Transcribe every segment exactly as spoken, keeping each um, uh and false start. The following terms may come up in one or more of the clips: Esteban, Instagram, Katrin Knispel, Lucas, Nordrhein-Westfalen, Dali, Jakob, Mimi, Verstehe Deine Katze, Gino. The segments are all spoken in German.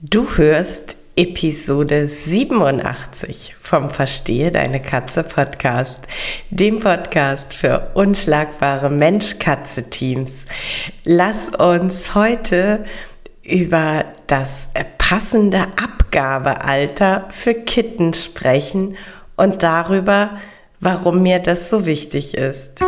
Du hörst Episode siebenundachtzig vom Verstehe Deine Katze Podcast, dem Podcast für unschlagbare Mensch-Katze-Teams. Lass uns heute über das passende Abgabealter für Kitten sprechen und darüber, warum mir das so wichtig ist.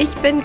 Ich bin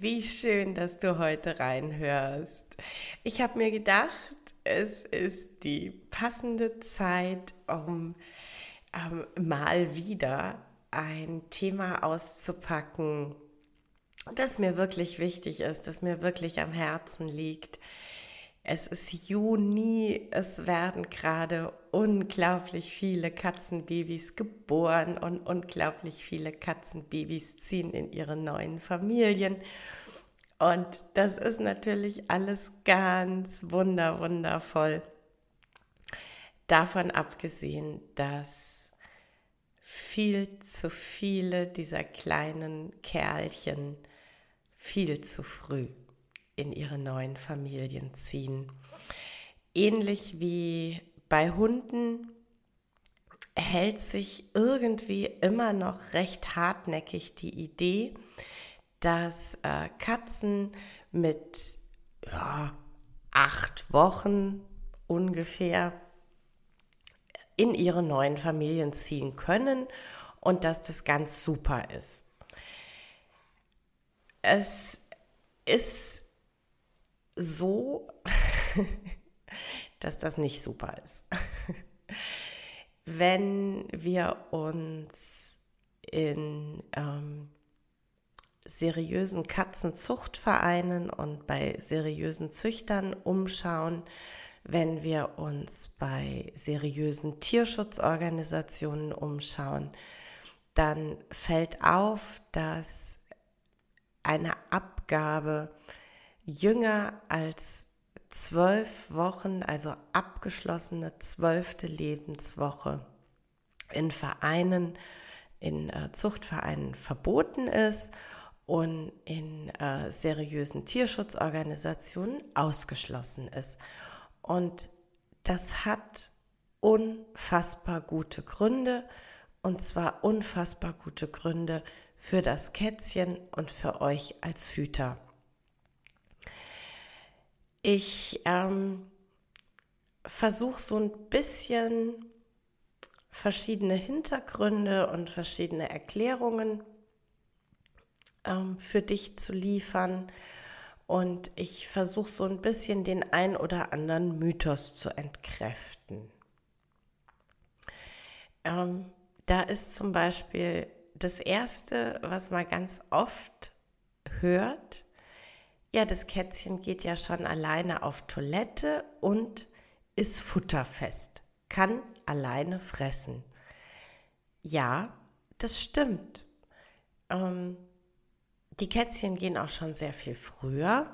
Wie schön, dass du heute reinhörst. Ich habe mir gedacht, es ist die passende Zeit, um ähm, mal wieder ein Thema auszupacken, das mir wirklich wichtig ist, das mir wirklich am Herzen liegt. Es ist Juni, es werden gerade unglaublich viele Katzenbabys geboren und unglaublich viele Katzenbabys ziehen in ihre neuen Familien. Und das ist natürlich alles ganz wunder, wundervoll. Davon abgesehen, dass viel zu viele dieser kleinen Kerlchen viel zu früh in ihre neuen Familien ziehen. Ähnlich wie bei Hunden hält sich irgendwie immer noch recht hartnäckig die Idee, dass äh, Katzen mit ja, acht Wochen ungefähr in ihre neuen Familien ziehen können und dass das ganz super ist. Es ist so, dass das nicht super ist. Wenn wir uns in ähm, seriösen Katzenzuchtvereinen und bei seriösen Züchtern umschauen, wenn wir uns bei seriösen Tierschutzorganisationen umschauen, dann fällt auf, dass eine Abgabe jünger als zwölf Wochen, also abgeschlossene zwölfte Lebenswoche in Vereinen, in äh, Zuchtvereinen verboten ist und in äh, seriösen Tierschutzorganisationen ausgeschlossen ist. Und das hat unfassbar gute Gründe, und zwar unfassbar gute Gründe für das Kätzchen und für euch als Hüter. Ich ähm, versuche so ein bisschen verschiedene Hintergründe und verschiedene Erklärungen ähm, für dich zu liefern, und ich versuche so ein bisschen den ein oder anderen Mythos zu entkräften. Ähm, da ist zum Beispiel das Erste, was man ganz oft hört: Ja, das Kätzchen geht ja schon alleine auf Toilette und ist futterfest, kann alleine fressen. Ja, das stimmt. Ähm, die Kätzchen gehen auch schon sehr viel früher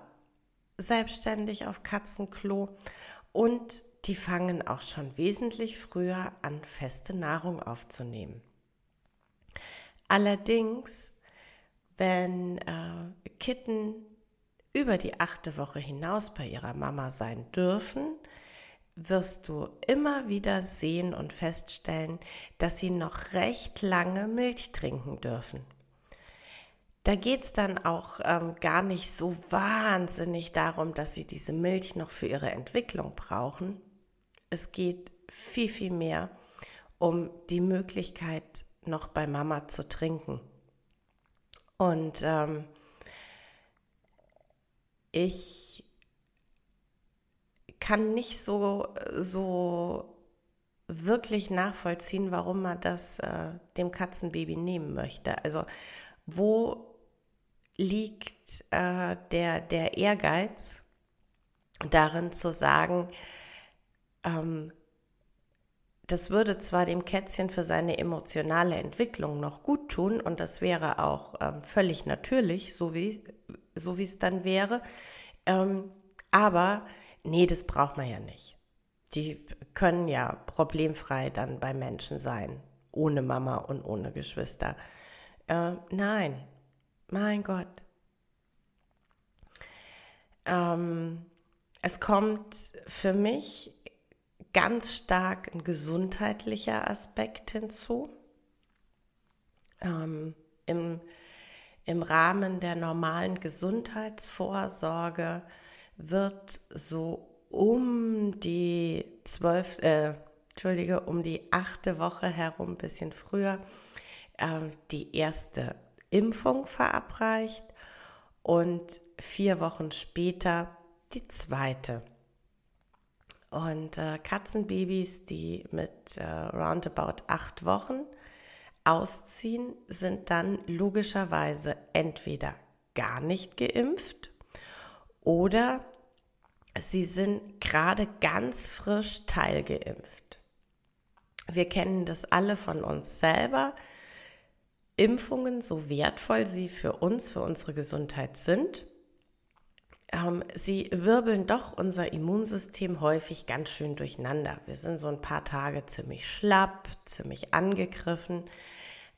selbstständig auf Katzenklo und die fangen auch schon wesentlich früher an, feste Nahrung aufzunehmen. Allerdings, wenn äh, Kitten über die achte Woche hinaus bei ihrer Mama sein dürfen, wirst du immer wieder sehen und feststellen, dass sie noch recht lange Milch trinken dürfen. Da geht es dann auch ähm, gar nicht so wahnsinnig darum, dass sie diese Milch noch für ihre Entwicklung brauchen. Es geht viel, viel mehr um die Möglichkeit noch bei Mama zu trinken. Und ähm, ich kann nicht so, so wirklich nachvollziehen, warum man das äh, dem Katzenbaby nehmen möchte. Also wo liegt äh, der, der Ehrgeiz darin zu sagen, ähm, das würde zwar dem Kätzchen für seine emotionale Entwicklung noch gut tun und das wäre auch ähm, völlig natürlich, so wie so wie es dann wäre, ähm, aber nee, das braucht man ja nicht. Die können ja problemfrei dann bei Menschen sein, ohne Mama und ohne Geschwister. Äh, nein, mein Gott. Ähm, es kommt für mich ganz stark ein gesundheitlicher Aspekt hinzu. Ähm, im, im Rahmen der normalen Gesundheitsvorsorge wird so um die zwölf, äh, Entschuldige, um die achte Woche herum, ein bisschen früher, äh, die erste Impfung verabreicht und vier Wochen später die zweite. Und äh, Katzenbabys, die mit äh, roundabout acht Wochen ausziehen, sind dann logischerweise entweder gar nicht geimpft oder sie sind gerade ganz frisch teilgeimpft. Wir kennen das alle von uns selber. Impfungen, so wertvoll sie für uns, für unsere Gesundheit sind, sie wirbeln doch unser Immunsystem häufig ganz schön durcheinander. Wir sind so ein paar Tage ziemlich schlapp, ziemlich angegriffen.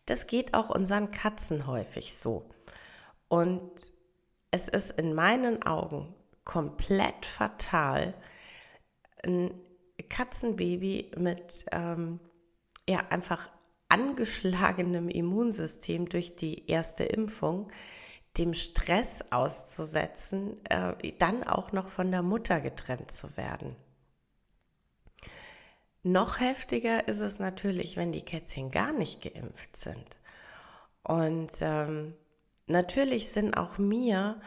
Das geht auch unseren Katzen häufig so. Und es ist in meinen Augen komplett fatal, ein Katzenbaby mit ähm, ja, einfach angeschlagenem Immunsystem durch die erste Impfung dem Stress auszusetzen, äh, dann auch noch von der Mutter getrennt zu werden. Noch heftiger ist es natürlich, wenn die Kätzchen gar nicht geimpft sind. Und ähm, natürlich sind auch mir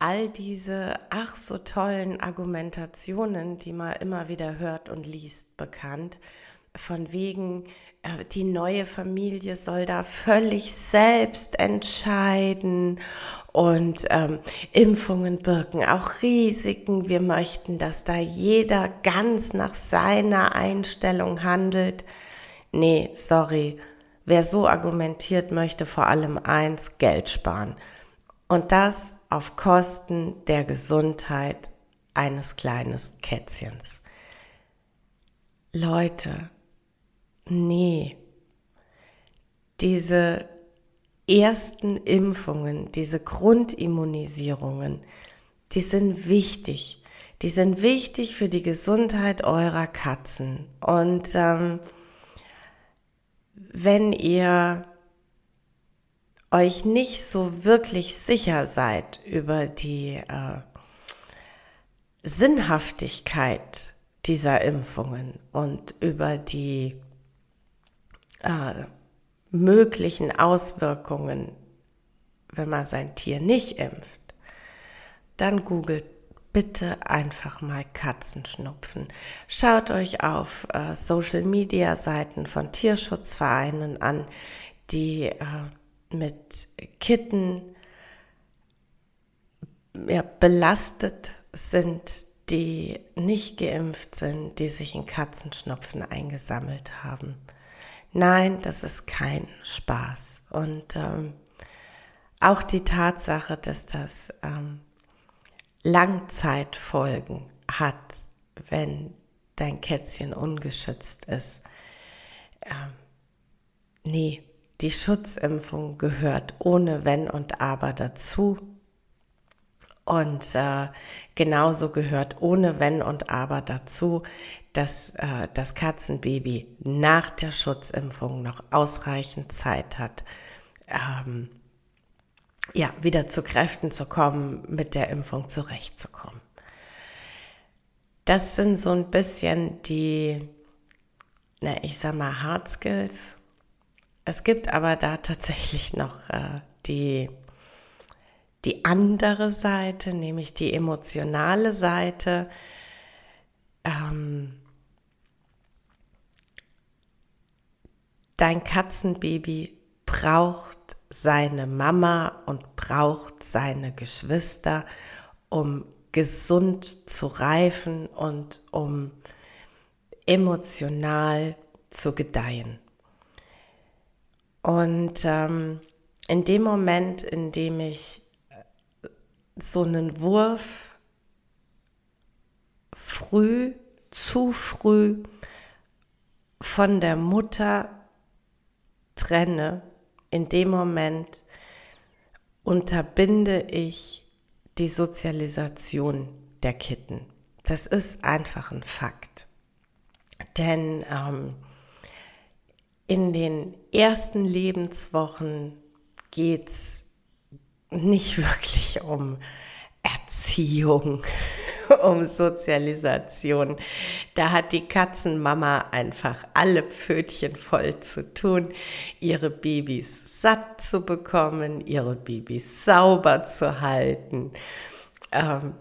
all diese ach so tollen Argumentationen, die man immer wieder hört und liest, bekannt, von wegen, äh, die neue Familie soll da völlig selbst entscheiden und ähm, Impfungen birken auch Risiken. Wir möchten, dass da jeder ganz nach seiner Einstellung handelt. Nee, sorry, wer so argumentiert, möchte vor allem eins, Geld sparen. Und das auf Kosten der Gesundheit eines kleinen Kätzchens. Leute, nee, diese ersten Impfungen, diese Grundimmunisierungen, die sind wichtig. Die sind wichtig für die Gesundheit eurer Katzen. Und ähm, wenn ihr euch nicht so wirklich sicher seid über die äh, Sinnhaftigkeit dieser Impfungen und über die äh, möglichen Auswirkungen, wenn man sein Tier nicht impft, dann googelt bitte einfach mal Katzenschnupfen. Schaut euch auf äh, Social-Media-Seiten von Tierschutzvereinen an, die äh, mit Kitten ja, belastet sind, die nicht geimpft sind, die sich in Katzenschnupfen eingesammelt haben. Nein, das ist kein Spaß. Und ähm, auch die Tatsache, dass das ähm, Langzeitfolgen hat, wenn dein Kätzchen ungeschützt ist. Ähm, nee. Die Schutzimpfung gehört ohne Wenn und Aber dazu und äh, genauso gehört ohne Wenn und Aber dazu, dass äh, das Katzenbaby nach der Schutzimpfung noch ausreichend Zeit hat, ähm, ja, wieder zu Kräften zu kommen, mit der Impfung zurechtzukommen. Das sind so ein bisschen die na, ich sag mal, Hard Skills. Es gibt aber da tatsächlich noch äh, die, die andere Seite, nämlich die emotionale Seite. Ähm, dein Katzenbaby braucht seine Mama und braucht seine Geschwister, um gesund zu reifen und um emotional zu gedeihen. Und ähm, in dem Moment, in dem ich so einen Wurf früh, zu früh von der Mutter trenne, in dem Moment unterbinde ich die Sozialisation der Kitten. Das ist einfach ein Fakt. Denn ähm, in den ersten Lebenswochen geht es nicht wirklich um Erziehung, um Sozialisation. Da hat die Katzenmama einfach alle Pfötchen voll zu tun, ihre Babys satt zu bekommen, ihre Babys sauber zu halten, ähm,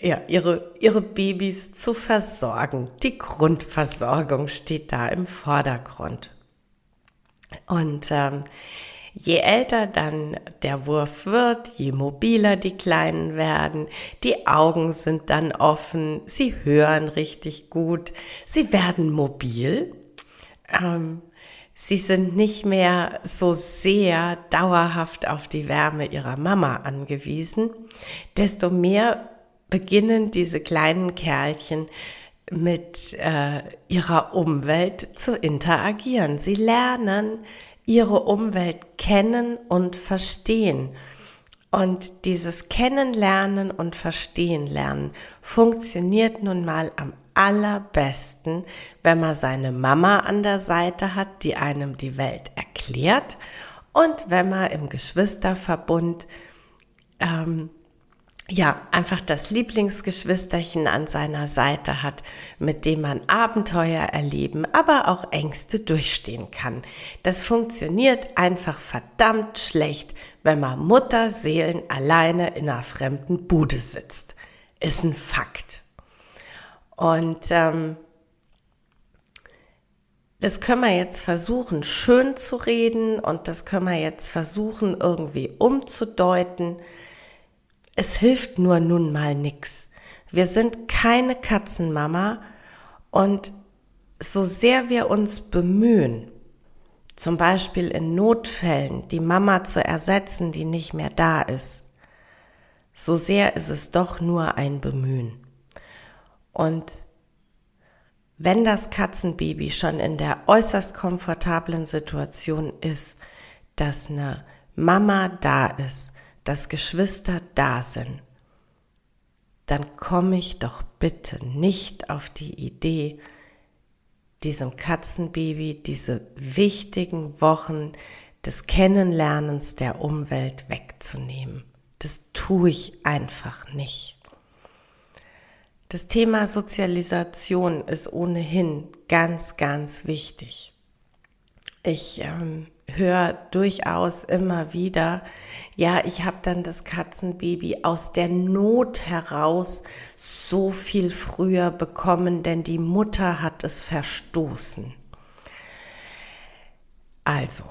ja, ihre, ihre Babys zu versorgen. Die Grundversorgung steht da im Vordergrund. Und ähm, je älter dann der Wurf wird, je mobiler die Kleinen werden, die Augen sind dann offen, sie hören richtig gut, sie werden mobil, ähm, sie sind nicht mehr so sehr dauerhaft auf die Wärme ihrer Mama angewiesen, desto mehr beginnen diese kleinen Kerlchen mit äh, ihrer Umwelt zu interagieren. Sie lernen ihre Umwelt kennen und verstehen. Und dieses Kennenlernen und Verstehen lernen funktioniert nun mal am allerbesten, wenn man seine Mama an der Seite hat, die einem die Welt erklärt, und wenn man im Geschwisterverbund ähm, ja, einfach das Lieblingsgeschwisterchen an seiner Seite hat, mit dem man Abenteuer erleben, aber auch Ängste durchstehen kann. Das funktioniert einfach verdammt schlecht, wenn man Mutterseelen alleine in einer fremden Bude sitzt. Ist ein Fakt. Und ähm, das können wir jetzt versuchen, schön zu reden, und das können wir jetzt versuchen, irgendwie umzudeuten. Es hilft nur nun mal nix. Wir sind keine Katzenmama, und so sehr wir uns bemühen, zum Beispiel in Notfällen die Mama zu ersetzen, die nicht mehr da ist, so sehr ist es doch nur ein Bemühen. Und wenn das Katzenbaby schon in der äußerst komfortablen Situation ist, dass eine Mama da ist, dass Geschwister da sind, dann komme ich doch bitte nicht auf die Idee, diesem Katzenbaby diese wichtigen Wochen des Kennenlernens der Umwelt wegzunehmen. Das tue ich einfach nicht. Das Thema Sozialisation ist ohnehin ganz, ganz wichtig. Ich ähm, höre durchaus immer wieder, ja, ich habe dann das Katzenbaby aus der Not heraus so viel früher bekommen, denn die Mutter hat es verstoßen. Also,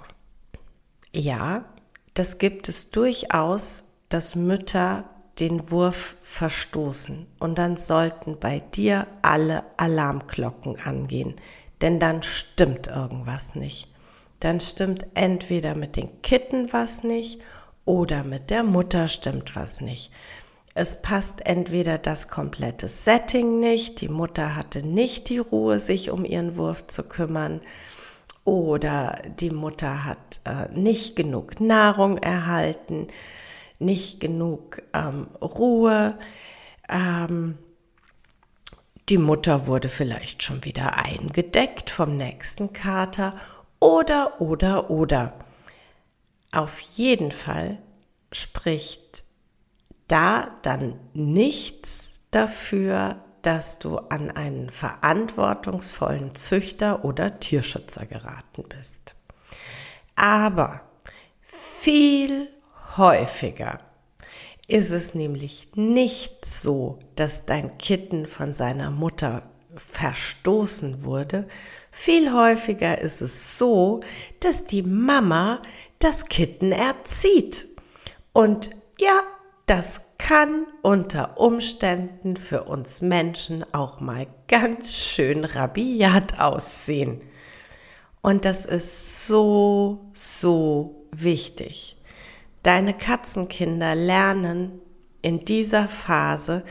ja, das gibt es durchaus, dass Mütter den Wurf verstoßen. Und dann sollten bei dir alle Alarmglocken angehen, denn dann stimmt irgendwas nicht. Dann stimmt entweder mit den Kitten was nicht oder mit der Mutter stimmt was nicht. Es passt entweder das komplette Setting nicht, die Mutter hatte nicht die Ruhe, sich um ihren Wurf zu kümmern, oder die Mutter hat äh, nicht genug Nahrung erhalten, nicht genug ähm, Ruhe, ähm, die Mutter wurde vielleicht schon wieder eingedeckt vom nächsten Kater. Oder, oder, oder. Auf jeden Fall spricht da dann nichts dafür, dass du an einen verantwortungsvollen Züchter oder Tierschützer geraten bist. Aber viel häufiger ist es nämlich nicht so, dass dein Kitten von seiner Mutter verstoßen wurde. Viel häufiger ist es so, dass die Mama das Kitten erzieht. Und ja, das kann unter Umständen für uns Menschen auch mal ganz schön rabiat aussehen. Und das ist so, so wichtig. Deine Katzenkinder lernen in dieser Phase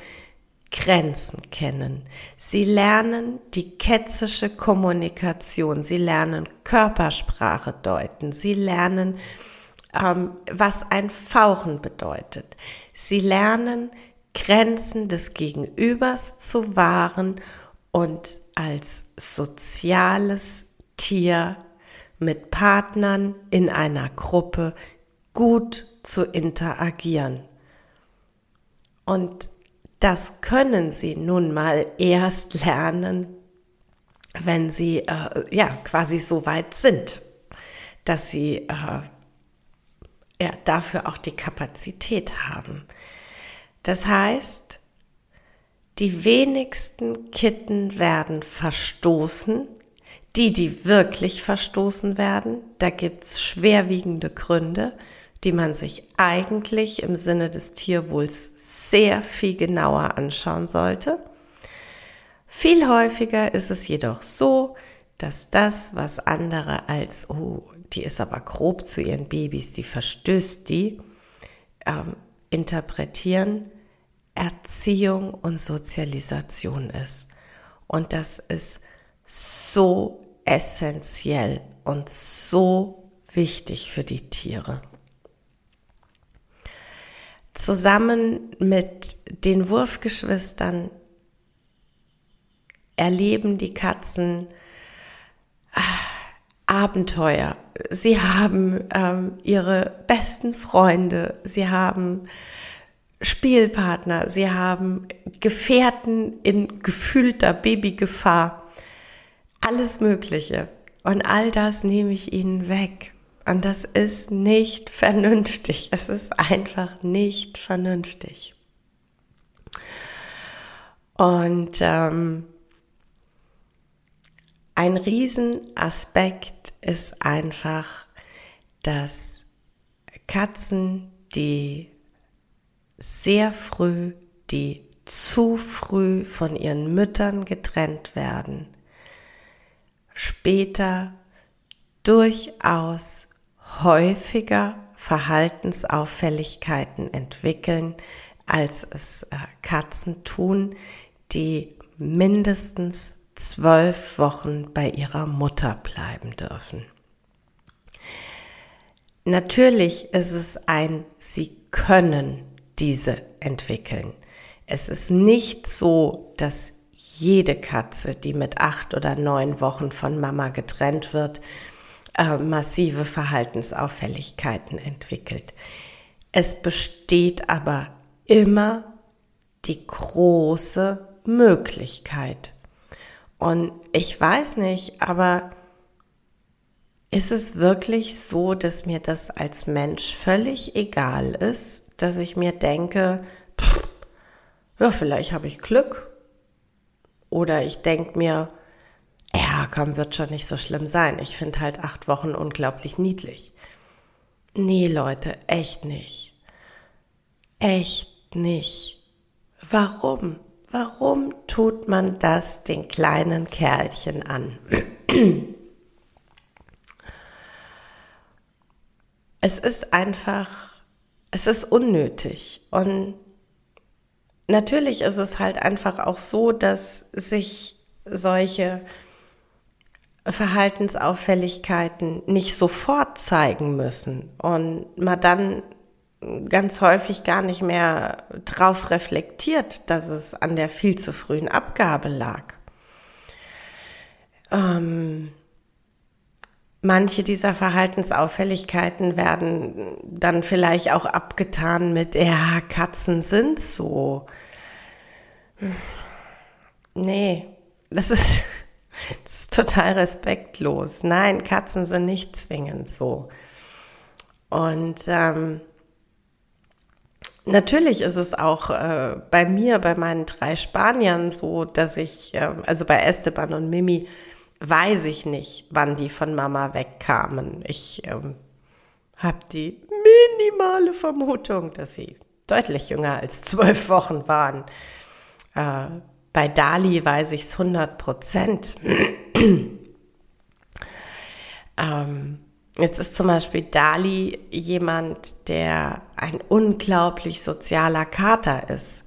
Grenzen kennen. Sie lernen die kätzische Kommunikation, sie lernen Körpersprache deuten, sie lernen, ähm, was ein Fauchen bedeutet. Sie lernen, Grenzen des Gegenübers zu wahren und als soziales Tier mit Partnern in einer Gruppe gut zu interagieren. Und das können sie nun mal erst lernen, wenn sie äh, ja quasi so weit sind, dass sie äh, ja, dafür auch die Kapazität haben. Das heißt, die wenigsten Kitten werden verstoßen. Die, die wirklich verstoßen werden, da gibt's schwerwiegende Gründe, die man sich eigentlich im Sinne des Tierwohls sehr viel genauer anschauen sollte. Viel häufiger ist es jedoch so, dass das, was andere als, oh, die ist aber grob zu ihren Babys, die verstößt die, ähm, interpretieren, Erziehung und Sozialisation ist. Und das ist so essentiell und so wichtig für die Tiere. Zusammen mit den Wurfgeschwistern erleben die Katzen Abenteuer. Sie haben ähm, ihre besten Freunde, sie haben Spielpartner, sie haben Gefährten in gefühlter Babygefahr. Alles Mögliche. Und all das nehme ich ihnen weg. Und das ist nicht vernünftig. Es ist einfach nicht vernünftig. Und ähm, ein Riesenaspekt ist einfach, dass Katzen, die sehr früh, die zu früh von ihren Müttern getrennt werden, später durchaus häufiger Verhaltensauffälligkeiten entwickeln, als es Katzen tun, die mindestens zwölf Wochen bei ihrer Mutter bleiben dürfen. Natürlich ist es ein, sie können diese entwickeln. Es ist nicht so, dass jede Katze, die mit acht oder neun Wochen von Mama getrennt wird, äh, massive Verhaltensauffälligkeiten entwickelt. Es besteht aber immer die große Möglichkeit. Und ich weiß nicht, aber ist es wirklich so, dass mir das als Mensch völlig egal ist, dass ich mir denke, pff, ja, vielleicht habe ich Glück. Oder ich denke mir, ja, komm, wird schon nicht so schlimm sein. Ich finde halt acht Wochen unglaublich niedlich. Nee, Leute, echt nicht. Echt nicht. Warum? Warum tut man das den kleinen Kerlchen an? Es ist einfach, es ist unnötig. Und natürlich ist es halt einfach auch so, dass sich solche Verhaltensauffälligkeiten nicht sofort zeigen müssen und man dann ganz häufig gar nicht mehr drauf reflektiert, dass es an der viel zu frühen Abgabe lag. Ähm, manche dieser Verhaltensauffälligkeiten werden dann vielleicht auch abgetan mit, ja, Katzen sind so. Nee, das ist, das ist total respektlos. Nein, Katzen sind nicht zwingend so. Und ähm, natürlich ist es auch äh, bei mir, bei meinen drei Spaniern so, dass ich, äh, also bei Esteban und Mimi, weiß ich nicht, wann die von Mama wegkamen. Ich ähm, habe die minimale Vermutung, dass sie deutlich jünger als zwölf Wochen waren. Äh, bei Dali weiß ich es hundert Prozent. ähm, jetzt ist zum Beispiel Dali jemand, der ein unglaublich sozialer Kater ist.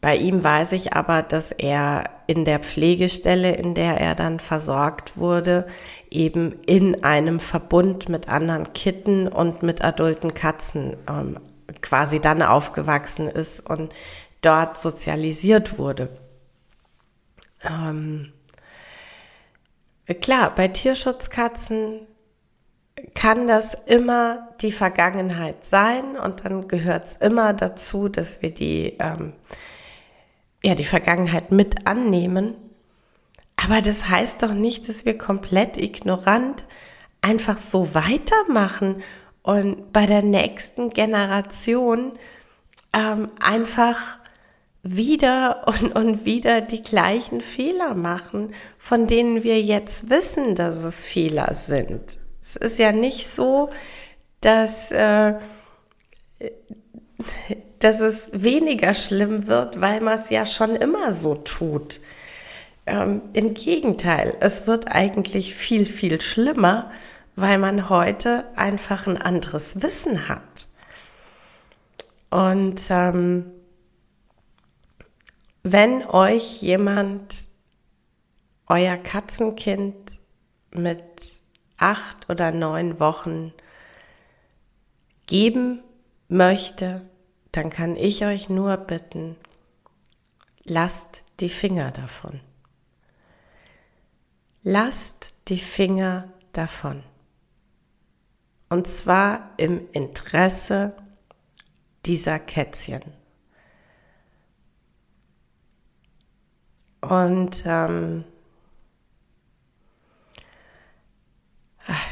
Bei ihm weiß ich aber, dass er in der Pflegestelle, in der er dann versorgt wurde, eben in einem Verbund mit anderen Kitten und mit adulten Katzen ähm, quasi dann aufgewachsen ist und dort sozialisiert wurde. Ähm, klar, bei Tierschutzkatzen kann das immer die Vergangenheit sein und dann gehört es immer dazu, dass wir die ähm, ja, die Vergangenheit mit annehmen, aber das heißt doch nicht, dass wir komplett ignorant einfach so weitermachen und bei der nächsten Generation ähm, einfach wieder und, und wieder die gleichen Fehler machen, von denen wir jetzt wissen, dass es Fehler sind. Es ist ja nicht so, dass äh, dass es weniger schlimm wird, weil man es ja schon immer so tut. Ähm, im Gegenteil, es wird eigentlich viel, viel schlimmer, weil man heute einfach ein anderes Wissen hat. Und ähm, wenn euch jemand euer Katzenkind mit acht oder neun Wochen geben möchte, dann kann ich euch nur bitten, lasst die Finger davon. Lasst die Finger davon. Und zwar im Interesse dieser Kätzchen. Und ähm,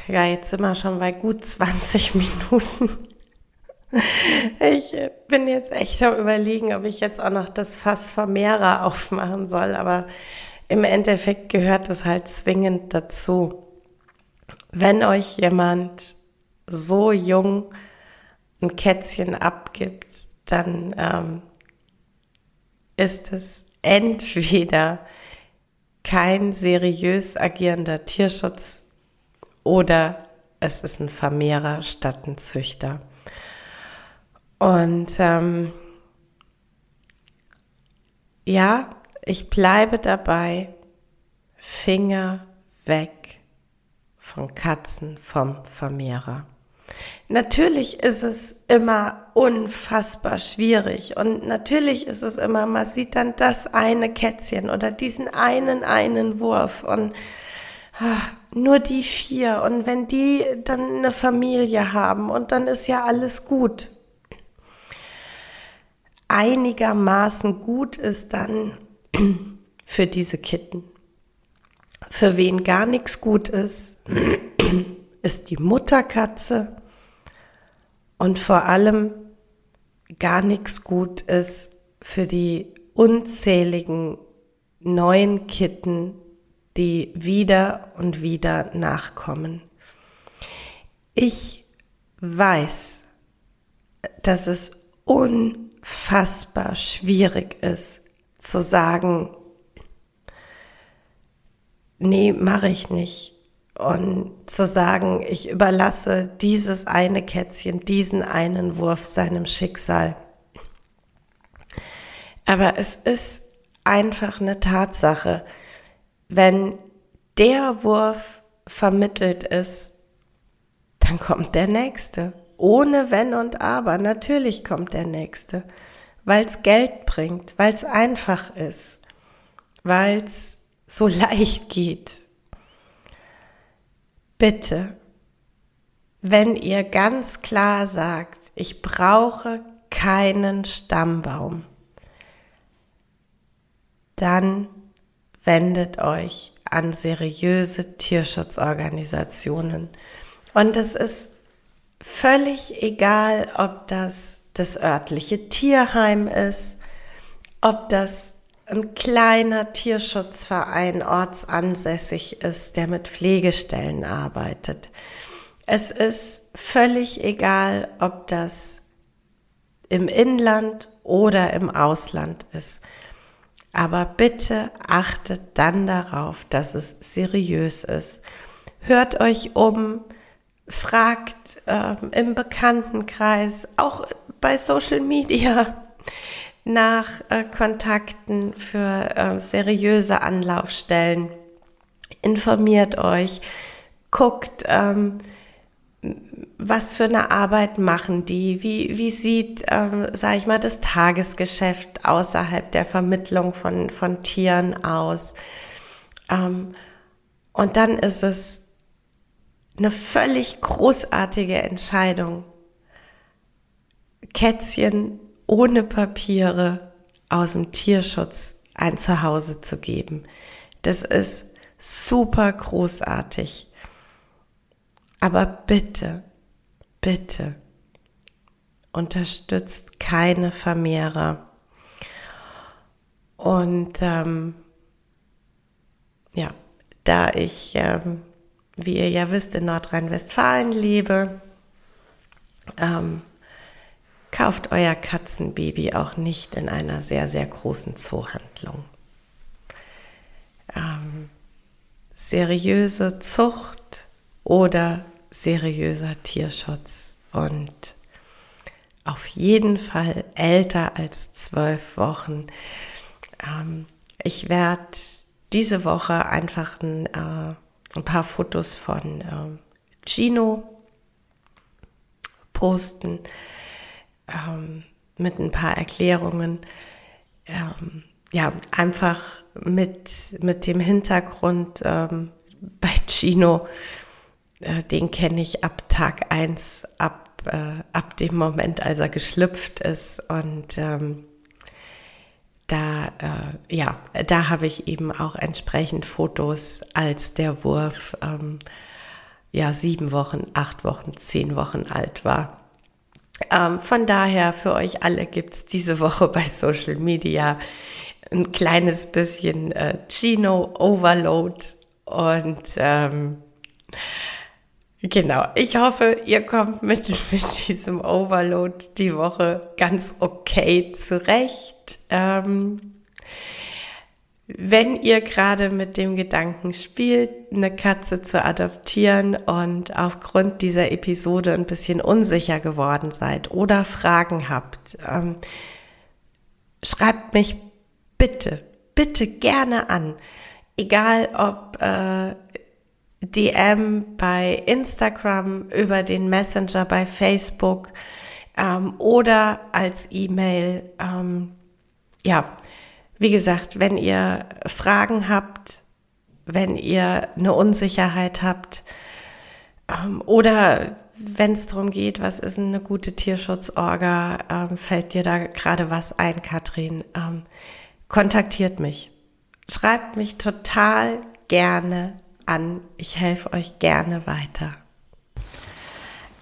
ja, jetzt sind wir schon bei gut zwanzig Minuten. Ich bin jetzt echt am Überlegen, ob ich jetzt auch noch das Fass Vermehrer aufmachen soll, aber im Endeffekt gehört das halt zwingend dazu. Wenn euch jemand so jung ein Kätzchen abgibt, dann ähm, ist es entweder kein seriös agierender Tierschutz oder es ist ein Vermehrer statt ein Züchter. Und ähm, ja, ich bleibe dabei, Finger weg von Katzen vom Vermehrer. Natürlich ist es immer unfassbar schwierig und natürlich ist es immer, man sieht dann das eine Kätzchen oder diesen einen, einen Wurf und ach, nur die vier und wenn die dann eine Familie haben und dann ist ja alles gut. Einigermaßen gut ist dann für diese Kitten. Für wen gar nichts gut ist, ist die Mutterkatze und vor allem gar nichts gut ist für die unzähligen neuen Kitten, die wieder und wieder nachkommen. Ich weiß, dass es un fassbar schwierig ist, zu sagen, nee, mache ich nicht. Und zu sagen, ich überlasse dieses eine Kätzchen, diesen einen Wurf seinem Schicksal. Aber es ist einfach eine Tatsache, wenn der Wurf vermittelt ist, dann kommt der nächste. Ohne Wenn und Aber, natürlich kommt der Nächste, weil es Geld bringt, weil es einfach ist, weil es so leicht geht. Bitte, wenn ihr ganz klar sagt, ich brauche keinen Stammbaum, dann wendet euch an seriöse Tierschutzorganisationen. Und es ist völlig egal, ob das das örtliche Tierheim ist, ob das ein kleiner Tierschutzverein ortsansässig ist, der mit Pflegestellen arbeitet. Es ist völlig egal, ob das im Inland oder im Ausland ist. Aber bitte achtet dann darauf, dass es seriös ist. Hört euch um, fragt äh, im Bekanntenkreis, auch bei Social Media nach äh, Kontakten für äh, seriöse Anlaufstellen. Informiert euch, guckt, ähm, was für eine Arbeit machen die, wie, wie sieht, ähm, sag ich mal, das Tagesgeschäft außerhalb der Vermittlung von, von Tieren aus. Ähm, und dann ist es eine völlig großartige Entscheidung, Kätzchen ohne Papiere aus dem Tierschutz ein Zuhause zu geben. Das ist super großartig. Aber bitte, bitte unterstützt keine Vermehrer. Und ähm, ja, da ich, ähm, wie ihr ja wisst, in Nordrhein-Westfalen lebe, ähm, kauft euer Katzenbaby auch nicht in einer sehr, sehr großen Zoohandlung. Ähm, seriöse Zucht oder seriöser Tierschutz und auf jeden Fall älter als zwölf Wochen. Ähm, ich werde diese Woche einfach ein, äh, ein paar Fotos von ähm, Gino posten ähm, mit ein paar Erklärungen. Ähm, ja, einfach mit, mit dem Hintergrund ähm, bei Gino. Den kenne ich ab Tag eins, ab, äh, ab dem Moment, als er geschlüpft ist. Und ähm, da, äh, ja, da habe ich eben auch entsprechend Fotos, als der Wurf ähm, ja sieben Wochen, acht Wochen, zehn Wochen alt war. Ähm, von daher, für euch alle gibt's diese Woche bei Social Media ein kleines bisschen äh, Gino-Overload und ähm, genau, ich hoffe, ihr kommt mit, mit diesem Overload die Woche ganz okay zurecht. Ähm, wenn ihr gerade mit dem Gedanken spielt, eine Katze zu adoptieren und aufgrund dieser Episode ein bisschen unsicher geworden seid oder Fragen habt, ähm, schreibt mich bitte, bitte gerne an. Egal ob äh, D M bei Instagram, über den Messenger bei Facebook ähm, oder als E-Mail. Ähm, ja, wie gesagt, wenn ihr Fragen habt, wenn ihr eine Unsicherheit habt ähm, oder wenn es darum geht, was ist eine gute Tierschutzorga, ähm, fällt dir da gerade was ein, Katrin, ähm, kontaktiert mich. Schreibt mich total gerne an. Ich helfe euch gerne weiter.